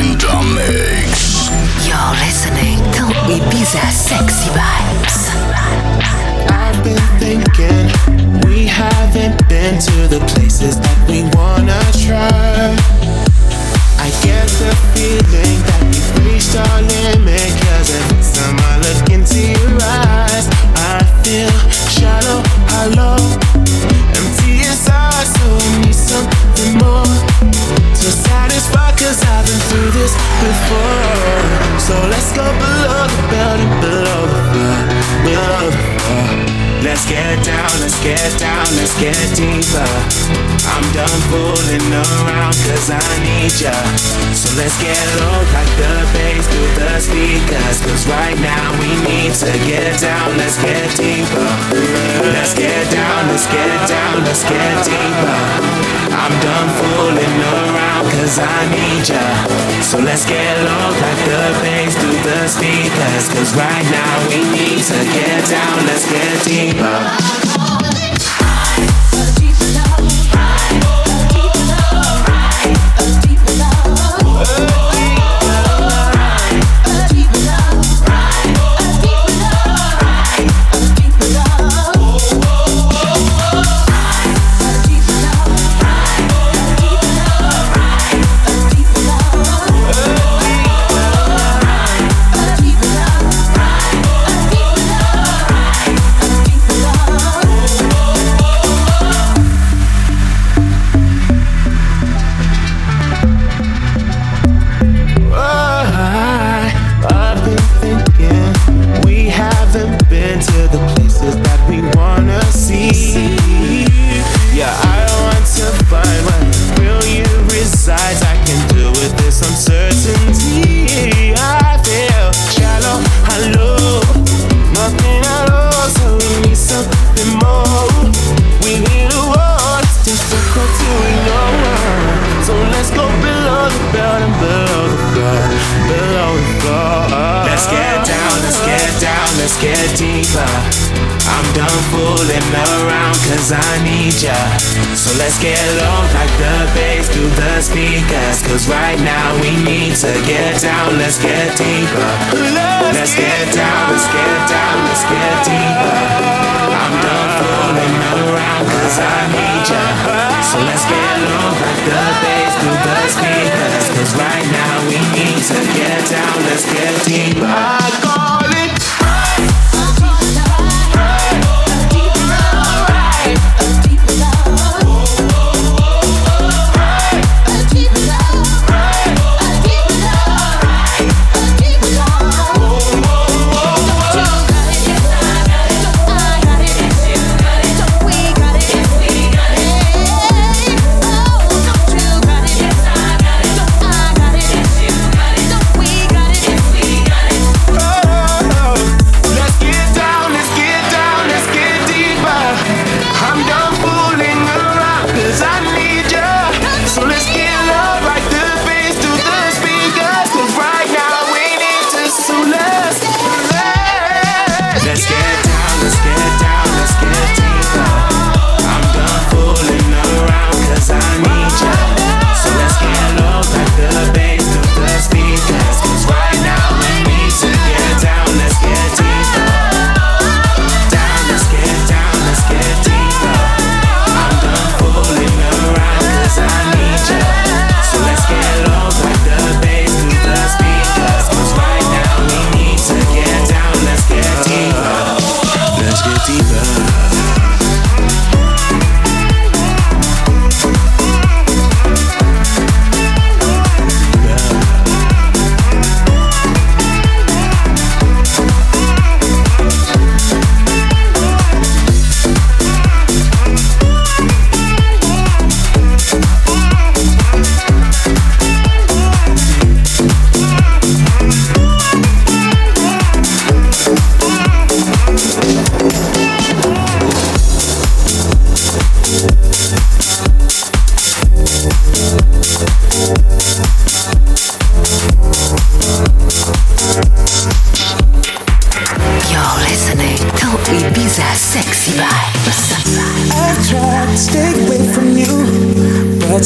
in the mix. You're listening to Ibiza Sexy Vibes. I've been thinking we haven't been to the places that we wanna try. I get the feeling that we've reached our limit, 'cause every time I look into your eyes I feel shallow, hollow, empty inside, so I need something more. So satisfied, 'cause I've been through this before. So let's go below the belt and below the floor, below the floor. Let's get down, let's get down, let's get deeper. I'm done fooling around, 'cause I need ya. So let's get low like the bass through the speakers, 'cause right now we need to get down, let's get deeper. Let's get down, let's get down, let's get deeper. I'm done fooling around, 'cause I need ya. So let's get low like the bass through the speakers, 'cause right now we need to get down, let's get deeper.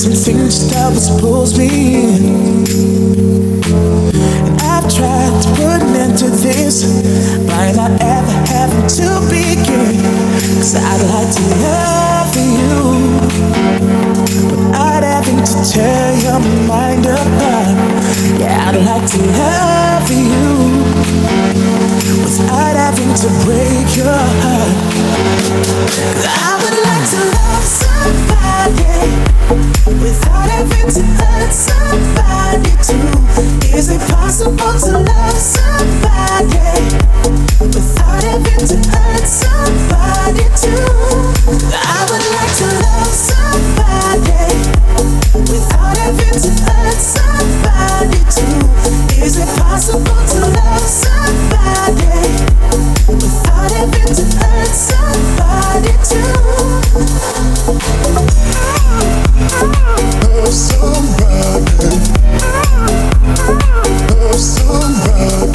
Some things that was supposed to be in. tried to put an end to this by not ever having to begin. 'Cause I'd like to love you without having to tear your mind apart. Yeah, I'd like to love you without having to break your heart. 'Cause I would like to love somebody without having to hurt somebody too. Is it possible to love somebody without having to hurt somebody too? I would like to love somebody without having to hurt somebody too. Is it possible to love somebody without having to hurt somebody too? Love somebody. Love somebody.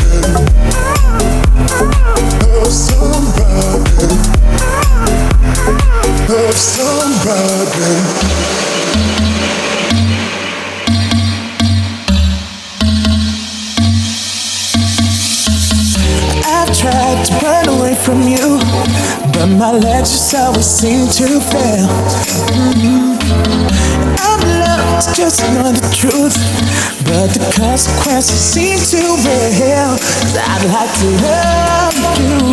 From you, but my ledges always seem to fail. I'm lost, just know the truth, but the consequences seem too real. 'Cause I'd like to love you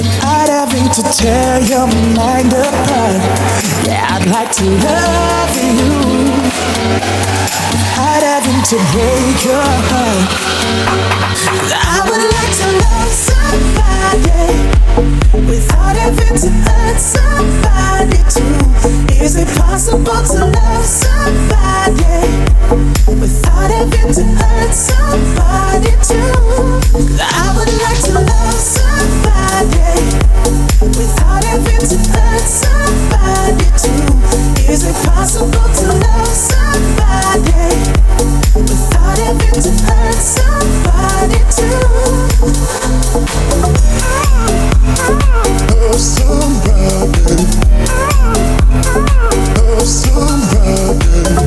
without having to tear your mind apart. Yeah, I'd like to love you without having to break your heart. I would like to love somebody without having to hurt somebody too. Is it possible to love somebody without having to hurt somebody too? I would like to love somebody without having to hurt somebody too. Is it possible to love somebody without having to hurt somebody too? Love somebody. Love somebody.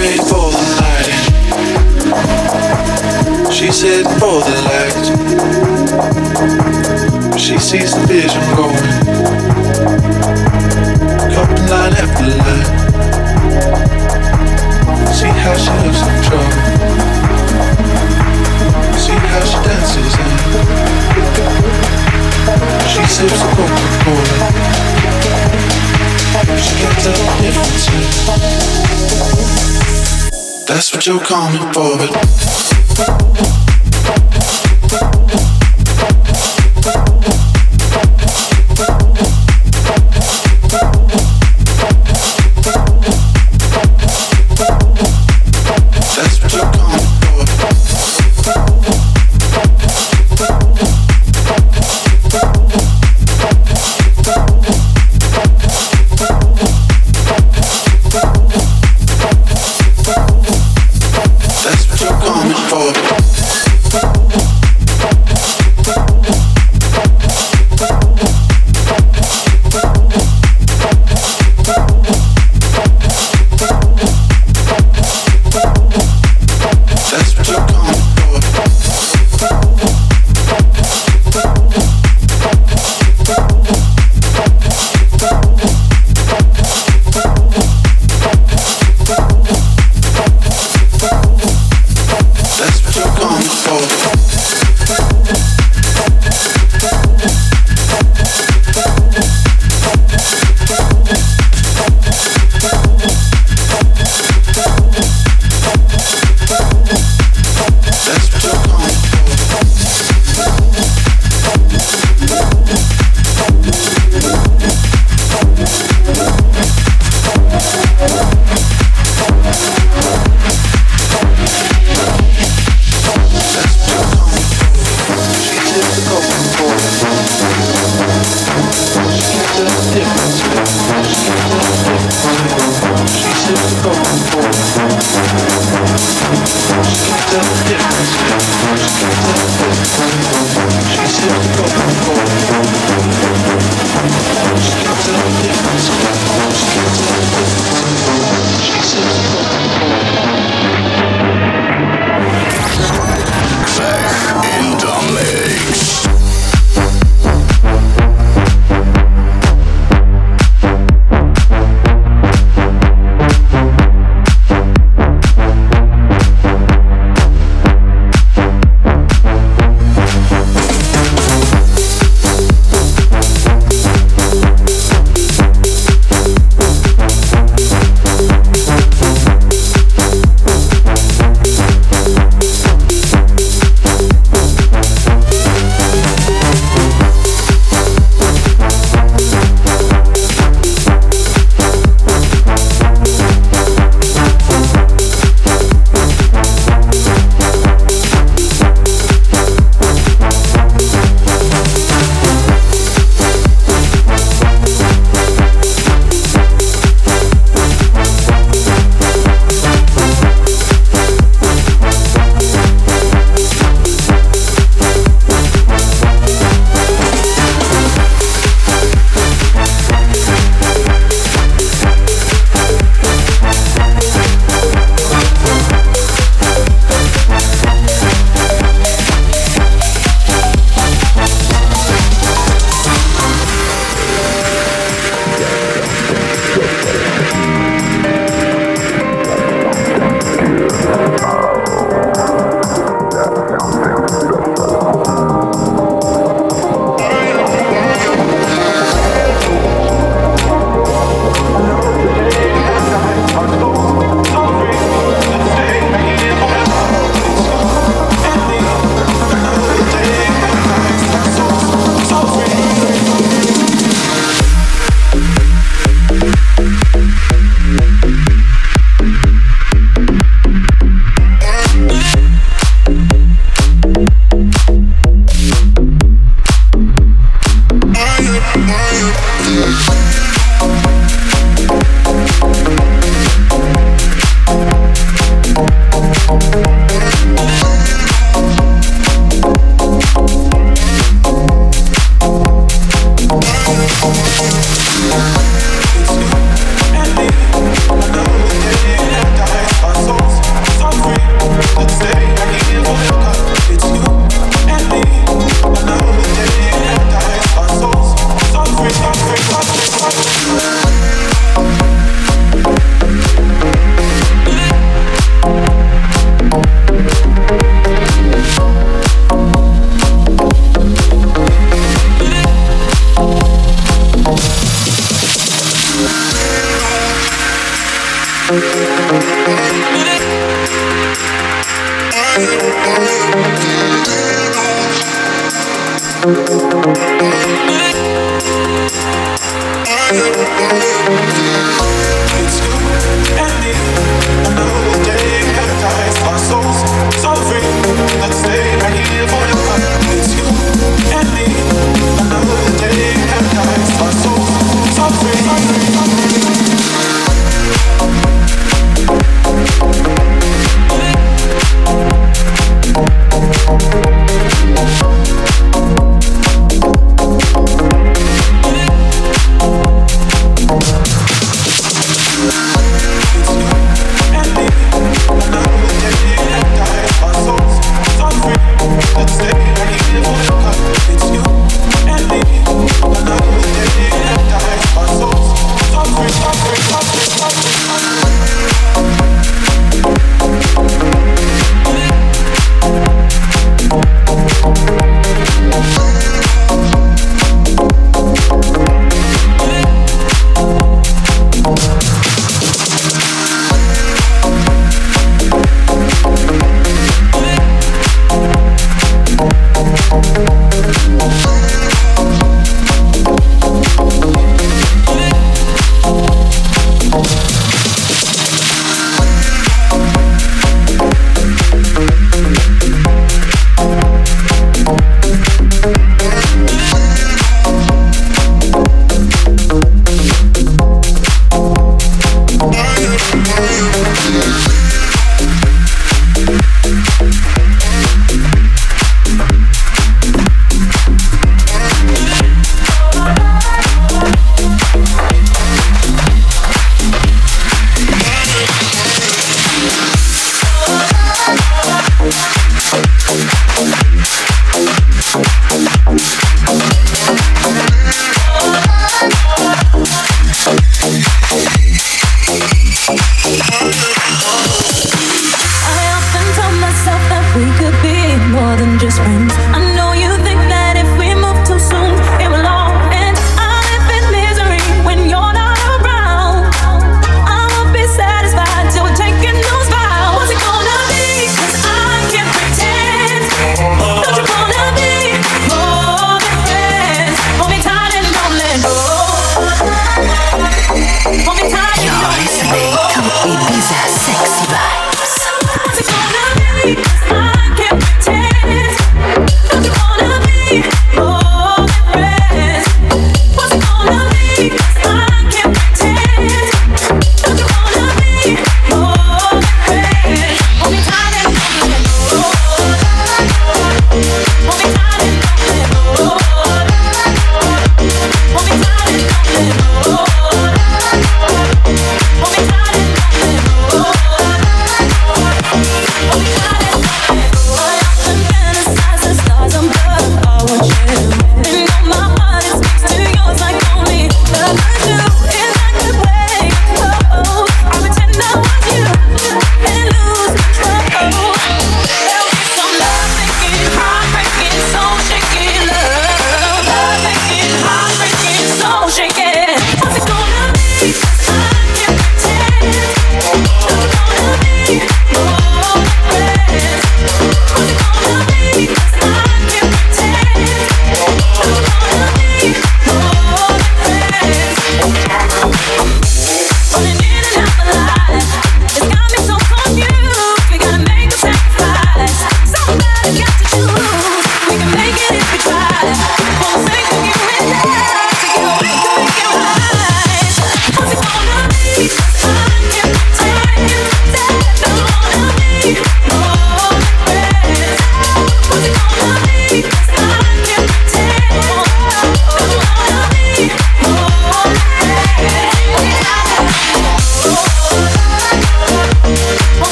wait for the night. She said for the light. She sees the vision going. Couple line after line. See how she looks in trouble. See how she dances in. She sips the Coca-Cola. She can tell the difference. That's what you're coming for, but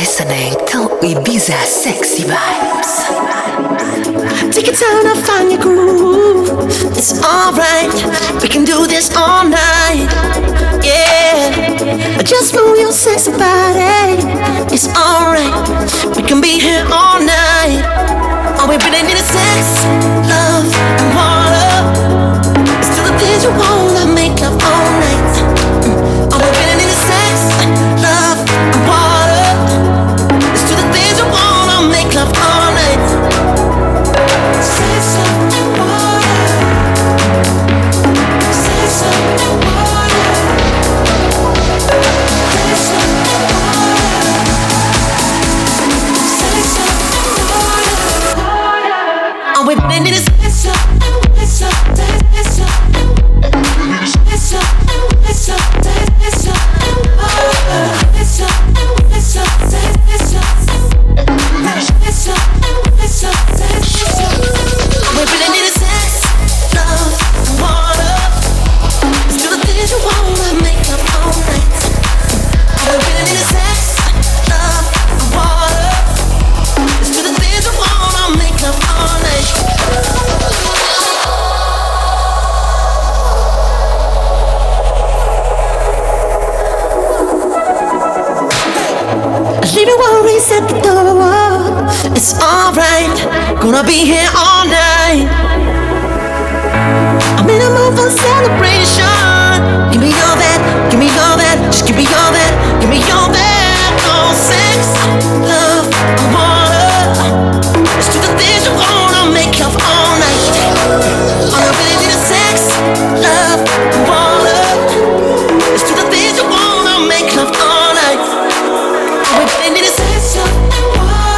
listening to Ibiza Sexy Vibes. Take your time and find your groove. It's alright, we can do this all night. Yeah, just move your sexy body. It's alright, we can be here all night. All we really need is sex, love, and more love. It's still the things you want, I make up all night. All we really need is sex, love, and more love. It's still the things you want, I make up all night. Sex, love, and more love. Sex, love, and more love. Sex, love, and more love. Sex, love, and more love. We're bending this whistle and whistle and whistle and whistle and whistle and whistle and whistle and whistle and whistle and whistle and whistle and we're bending this sex, love, and water. Let's do the things you want and make up all night. We're bending this sex, love, and water. Let's do the things you want and make up all night. Leave your worries at the door. It's alright, gonna be here all night. I'm in a mood for celebration. Give me all that, give me all that. Just give me all that, give me all that. Oh, sex, love, water. Let's do the things you wanna make up all night. All I really need is sex, love, water. Let's do the things you wanna make love all night. Let's do the things you wanna make love all night.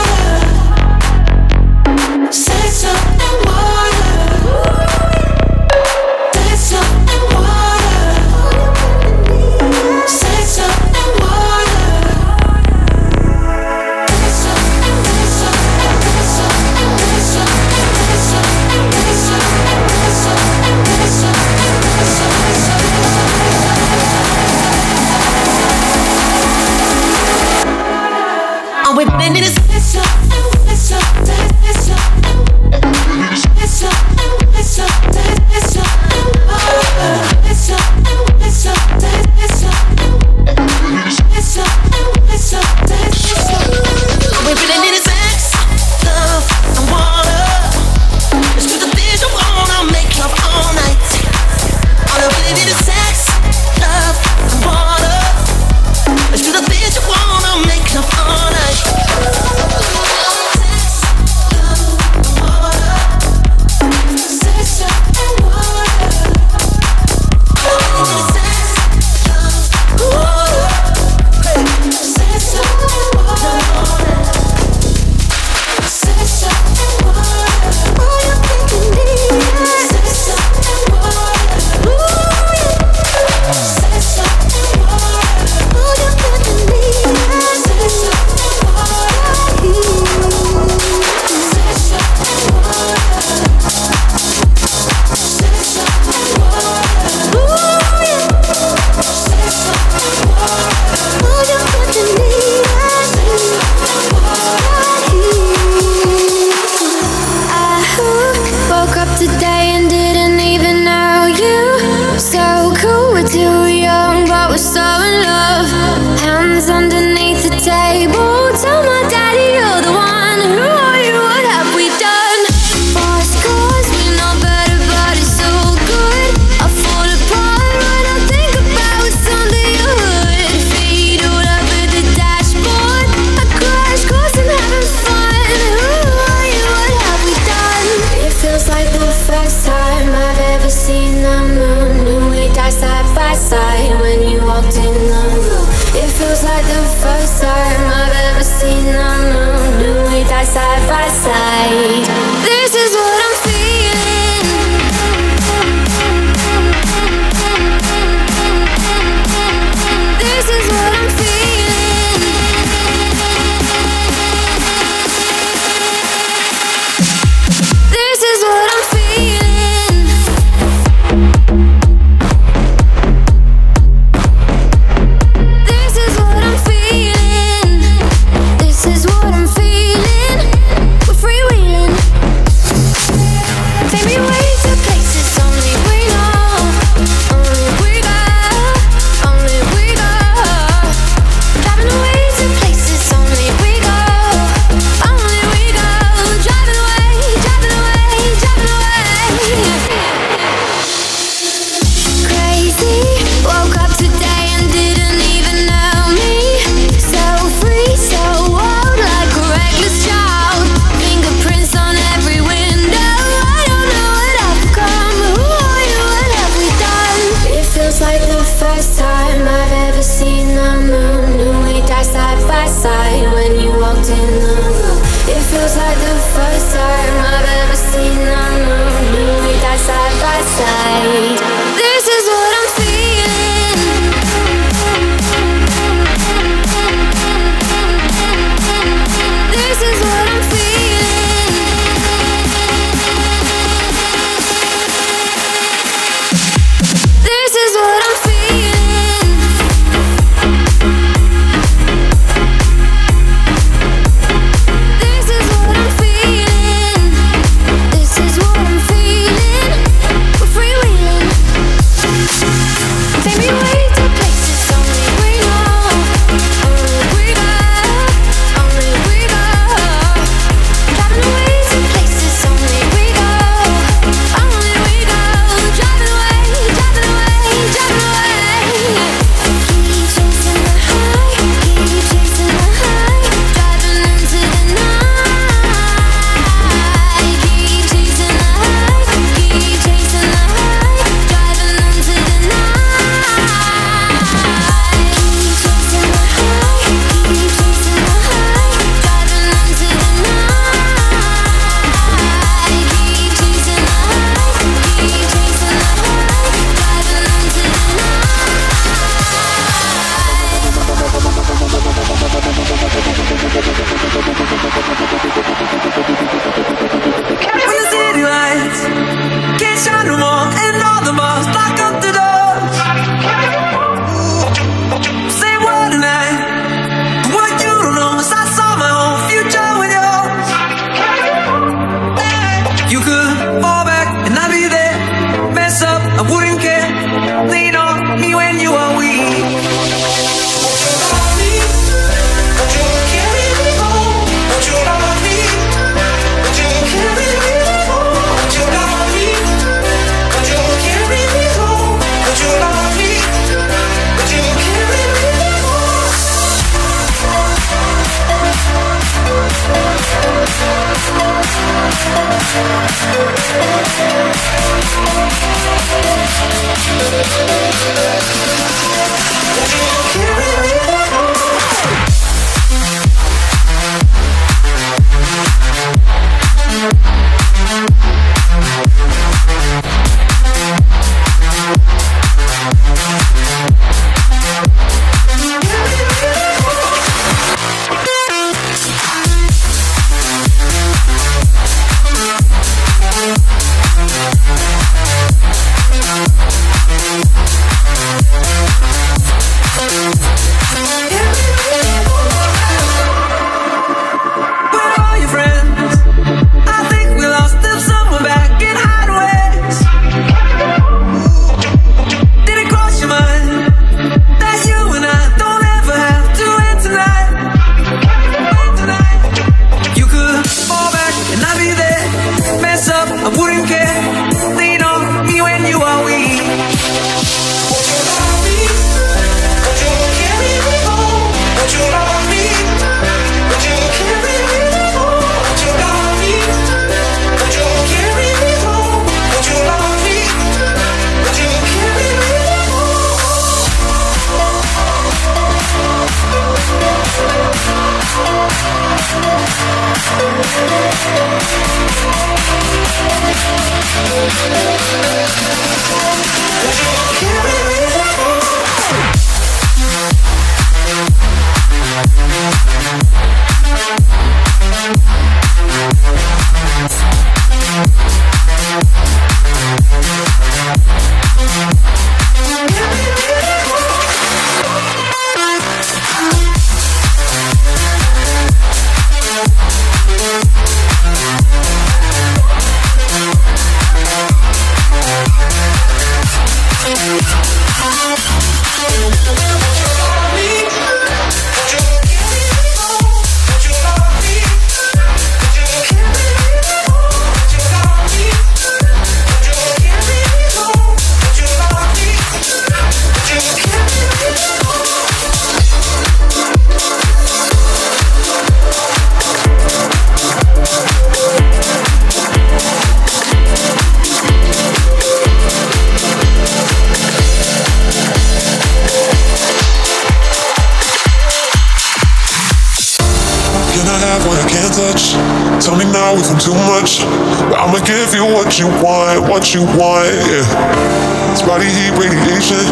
What you want, yeah. It's body heat radiation,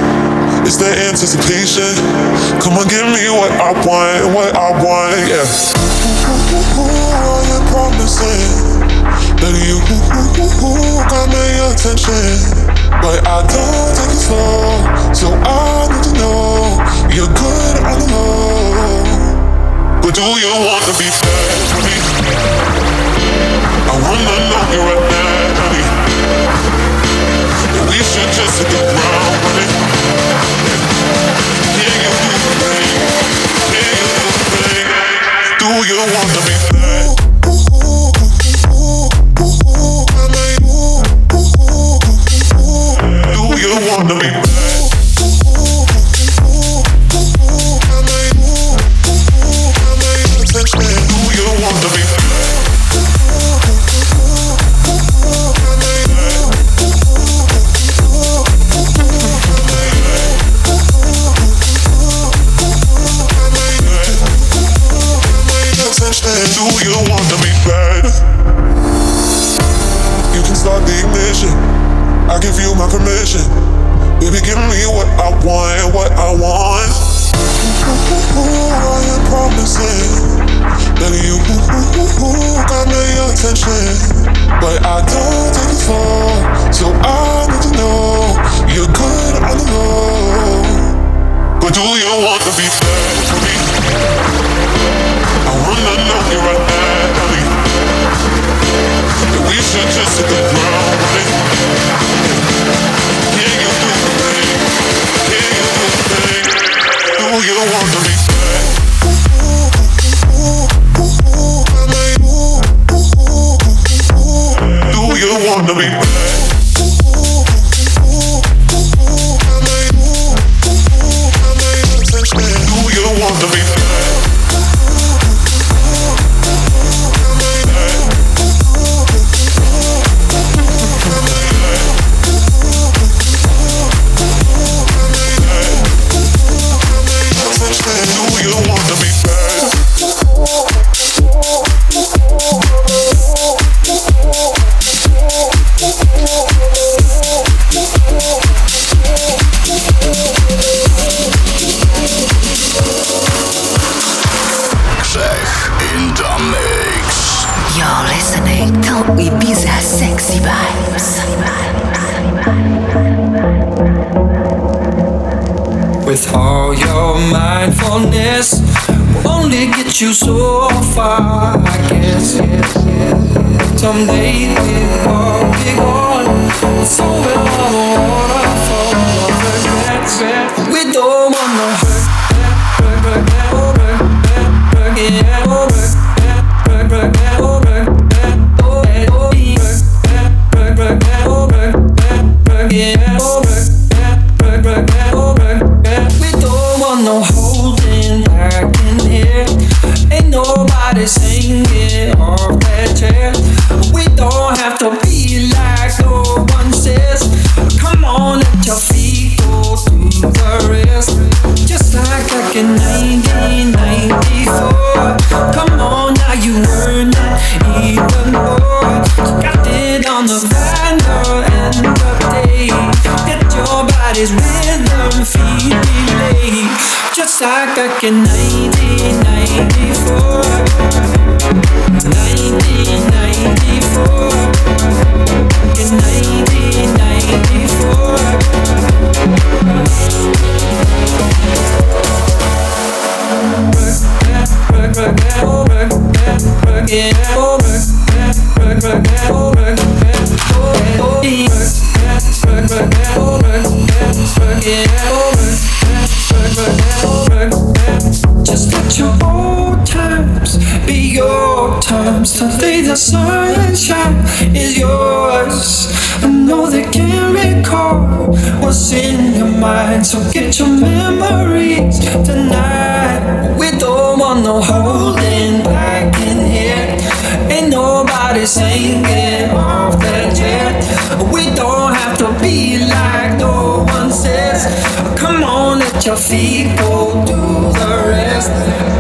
it's the anticipation. Come on, give me what I want, yeah. Who are you promising? That you got my attention. But I don't take it slow, so I need to know you're good on the low. But do you want to be fed with me? I wanna know you right now, honey. We should just hit the ground running. Can you do the thing? Can you do the thing? Do you want to be fed? Do you want to be fed? Do you want to be fed? Do you want to be bad? You can start the ignition. I give you my permission. Baby, give me what I want, what I want. Who are you promising? That you got my attention. But I don't take it slow, so I need to know you're good on the low. But do you want to be bad for me? I wanna know you right there, honey. We should just hit the ground running. Can you do the thing? Can you do the thing? Do you want to be fed? Do you in the mix. You're listening to Ibiza Sexy Vibes. With all your mindfulness, we'll only get you so far, I guess. Someday we'll all be gone, so will all the waterfall. We don't want no We don't want no holding back in here. Ain't nobody singing off that chair. We don't have to be like no one says. Come on, let your feet go through the rest. Just like back in 1994. Come on, now you earn it even more. Got it on the vinyl and the tape. Get your body's rhythm, feet relay. Just like back in 1994. 1994. In 1994. Just let your old times be your times. Today the sunshine is yours. I know they can't recall what's in your mind, so get your memories tonight. We don't want no holding back in here. Ain't nobody singing off that jet. We don't have to be like no one says. Come on, let your feet go do the rest.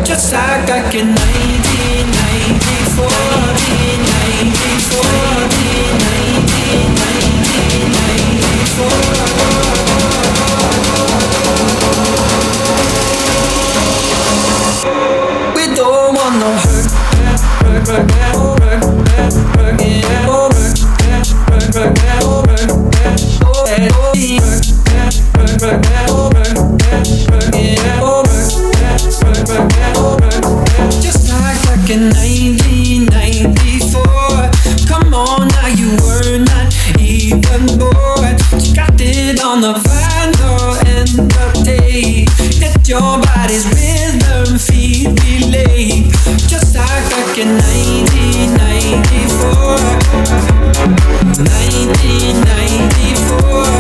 Just like back in 1994. We don't want no hurt. Just like back in 1994. Come on, now you were not even born. You got it on the vinyl and the tape. Get your body's rhythm, feet relay. Just like back in 1994. 1994.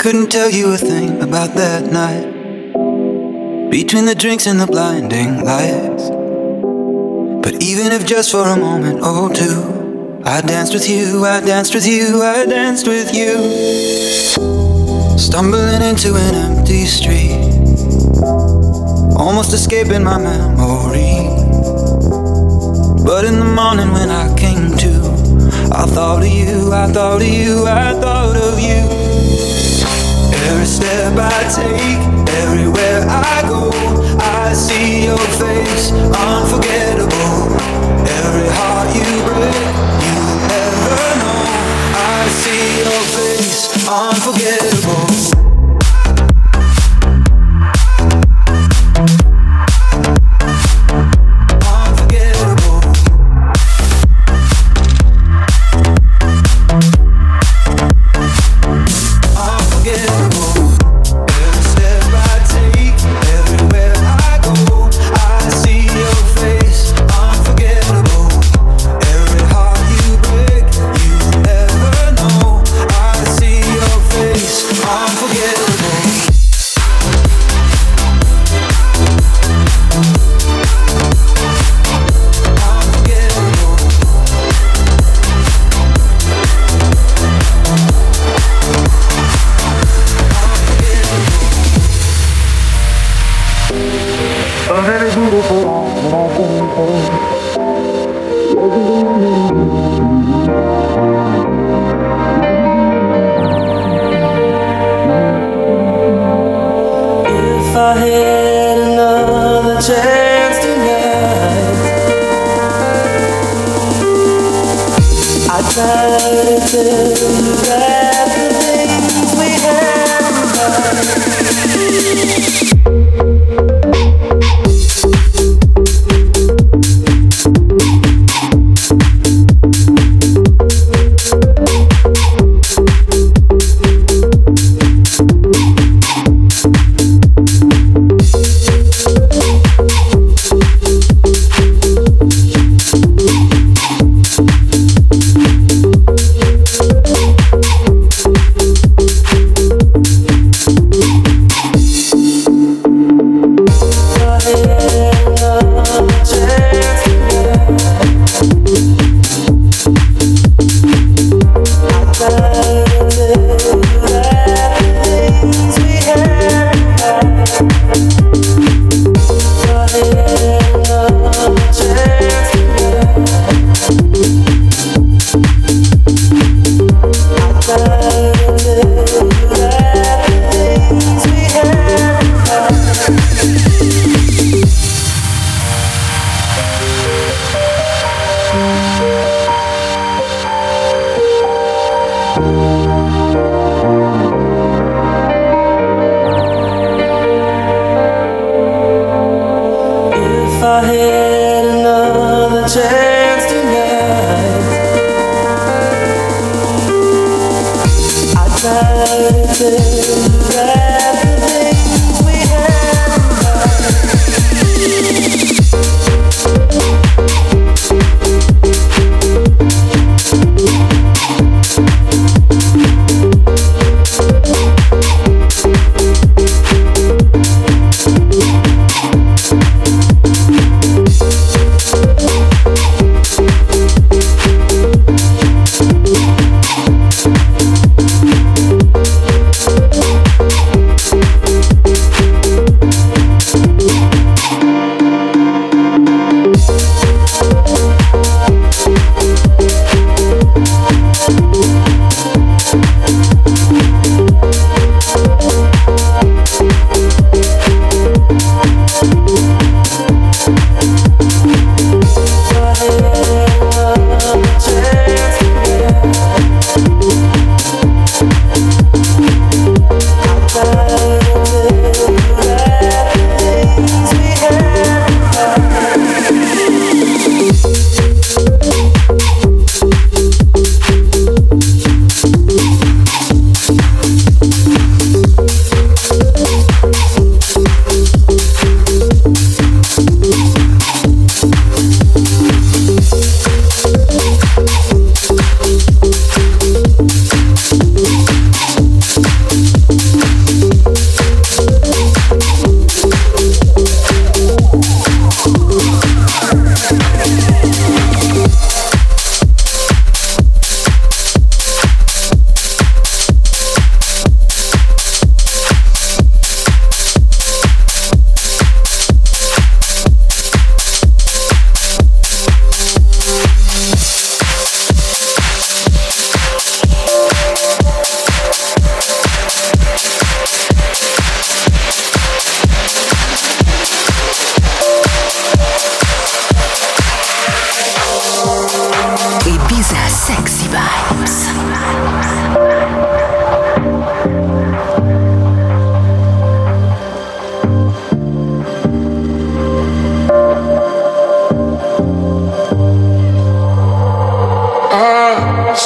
couldn't tell you a thing about that night. Between the drinks and the blinding lights. But even if just for a moment or two, I danced with you, I danced with you, I danced with you. Stumbling into an empty street, almost escaping my memory. But in the morning when I came to, I thought of you, I thought of you, I thought of you. Every step I take, everywhere I go, I see your face, unforgettable. Every heart you break, you'll never know. I see your face, unforgettable.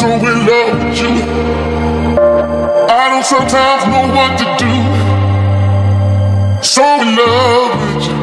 so without you I don't sometimes know what to do. So in love with you,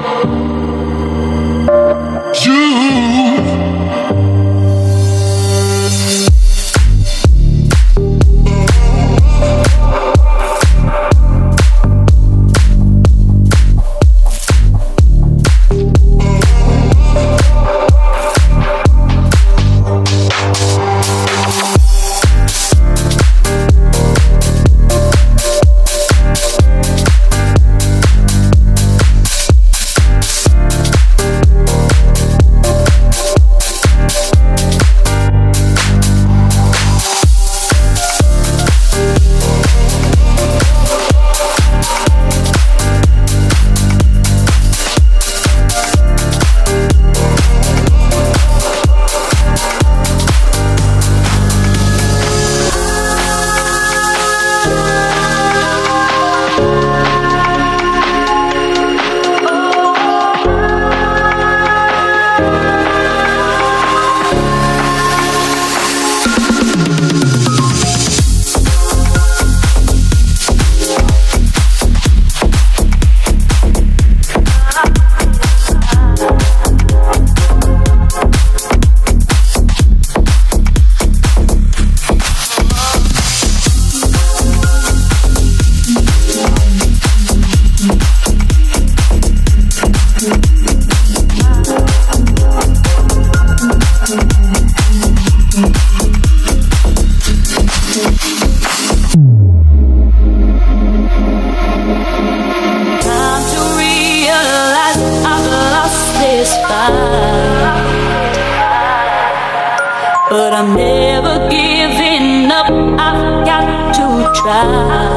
but I'm never giving up. I've got to try.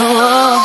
Oh,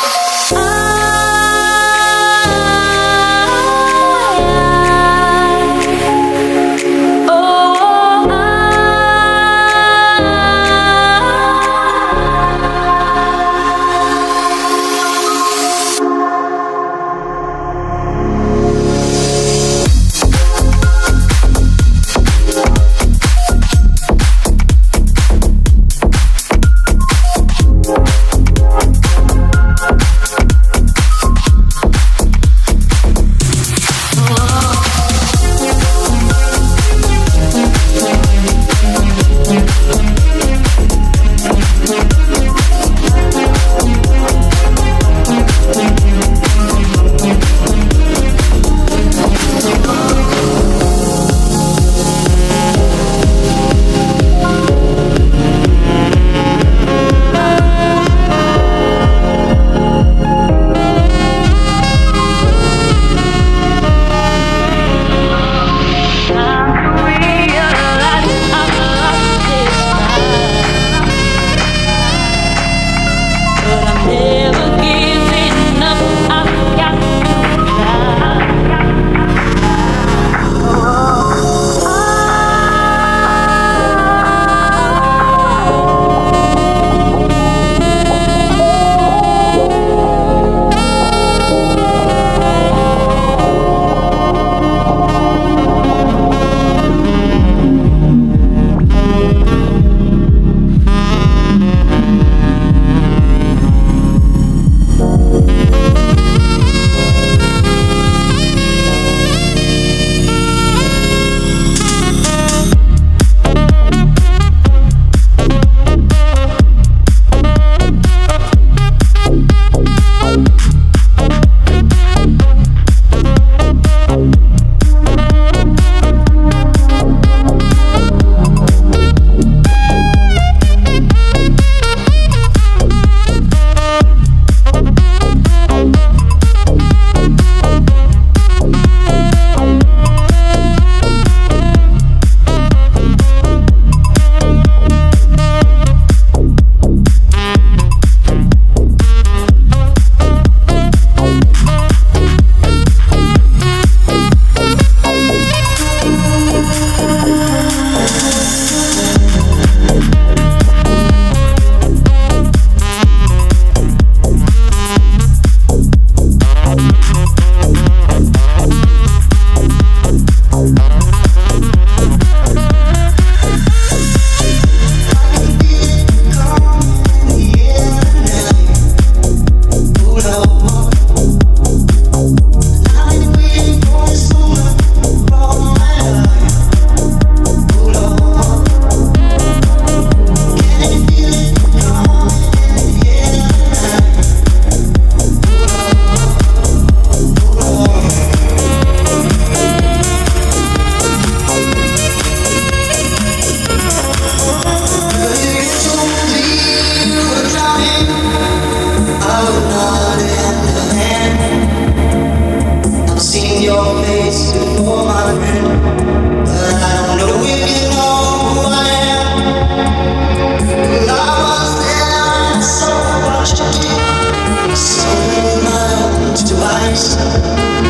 Twice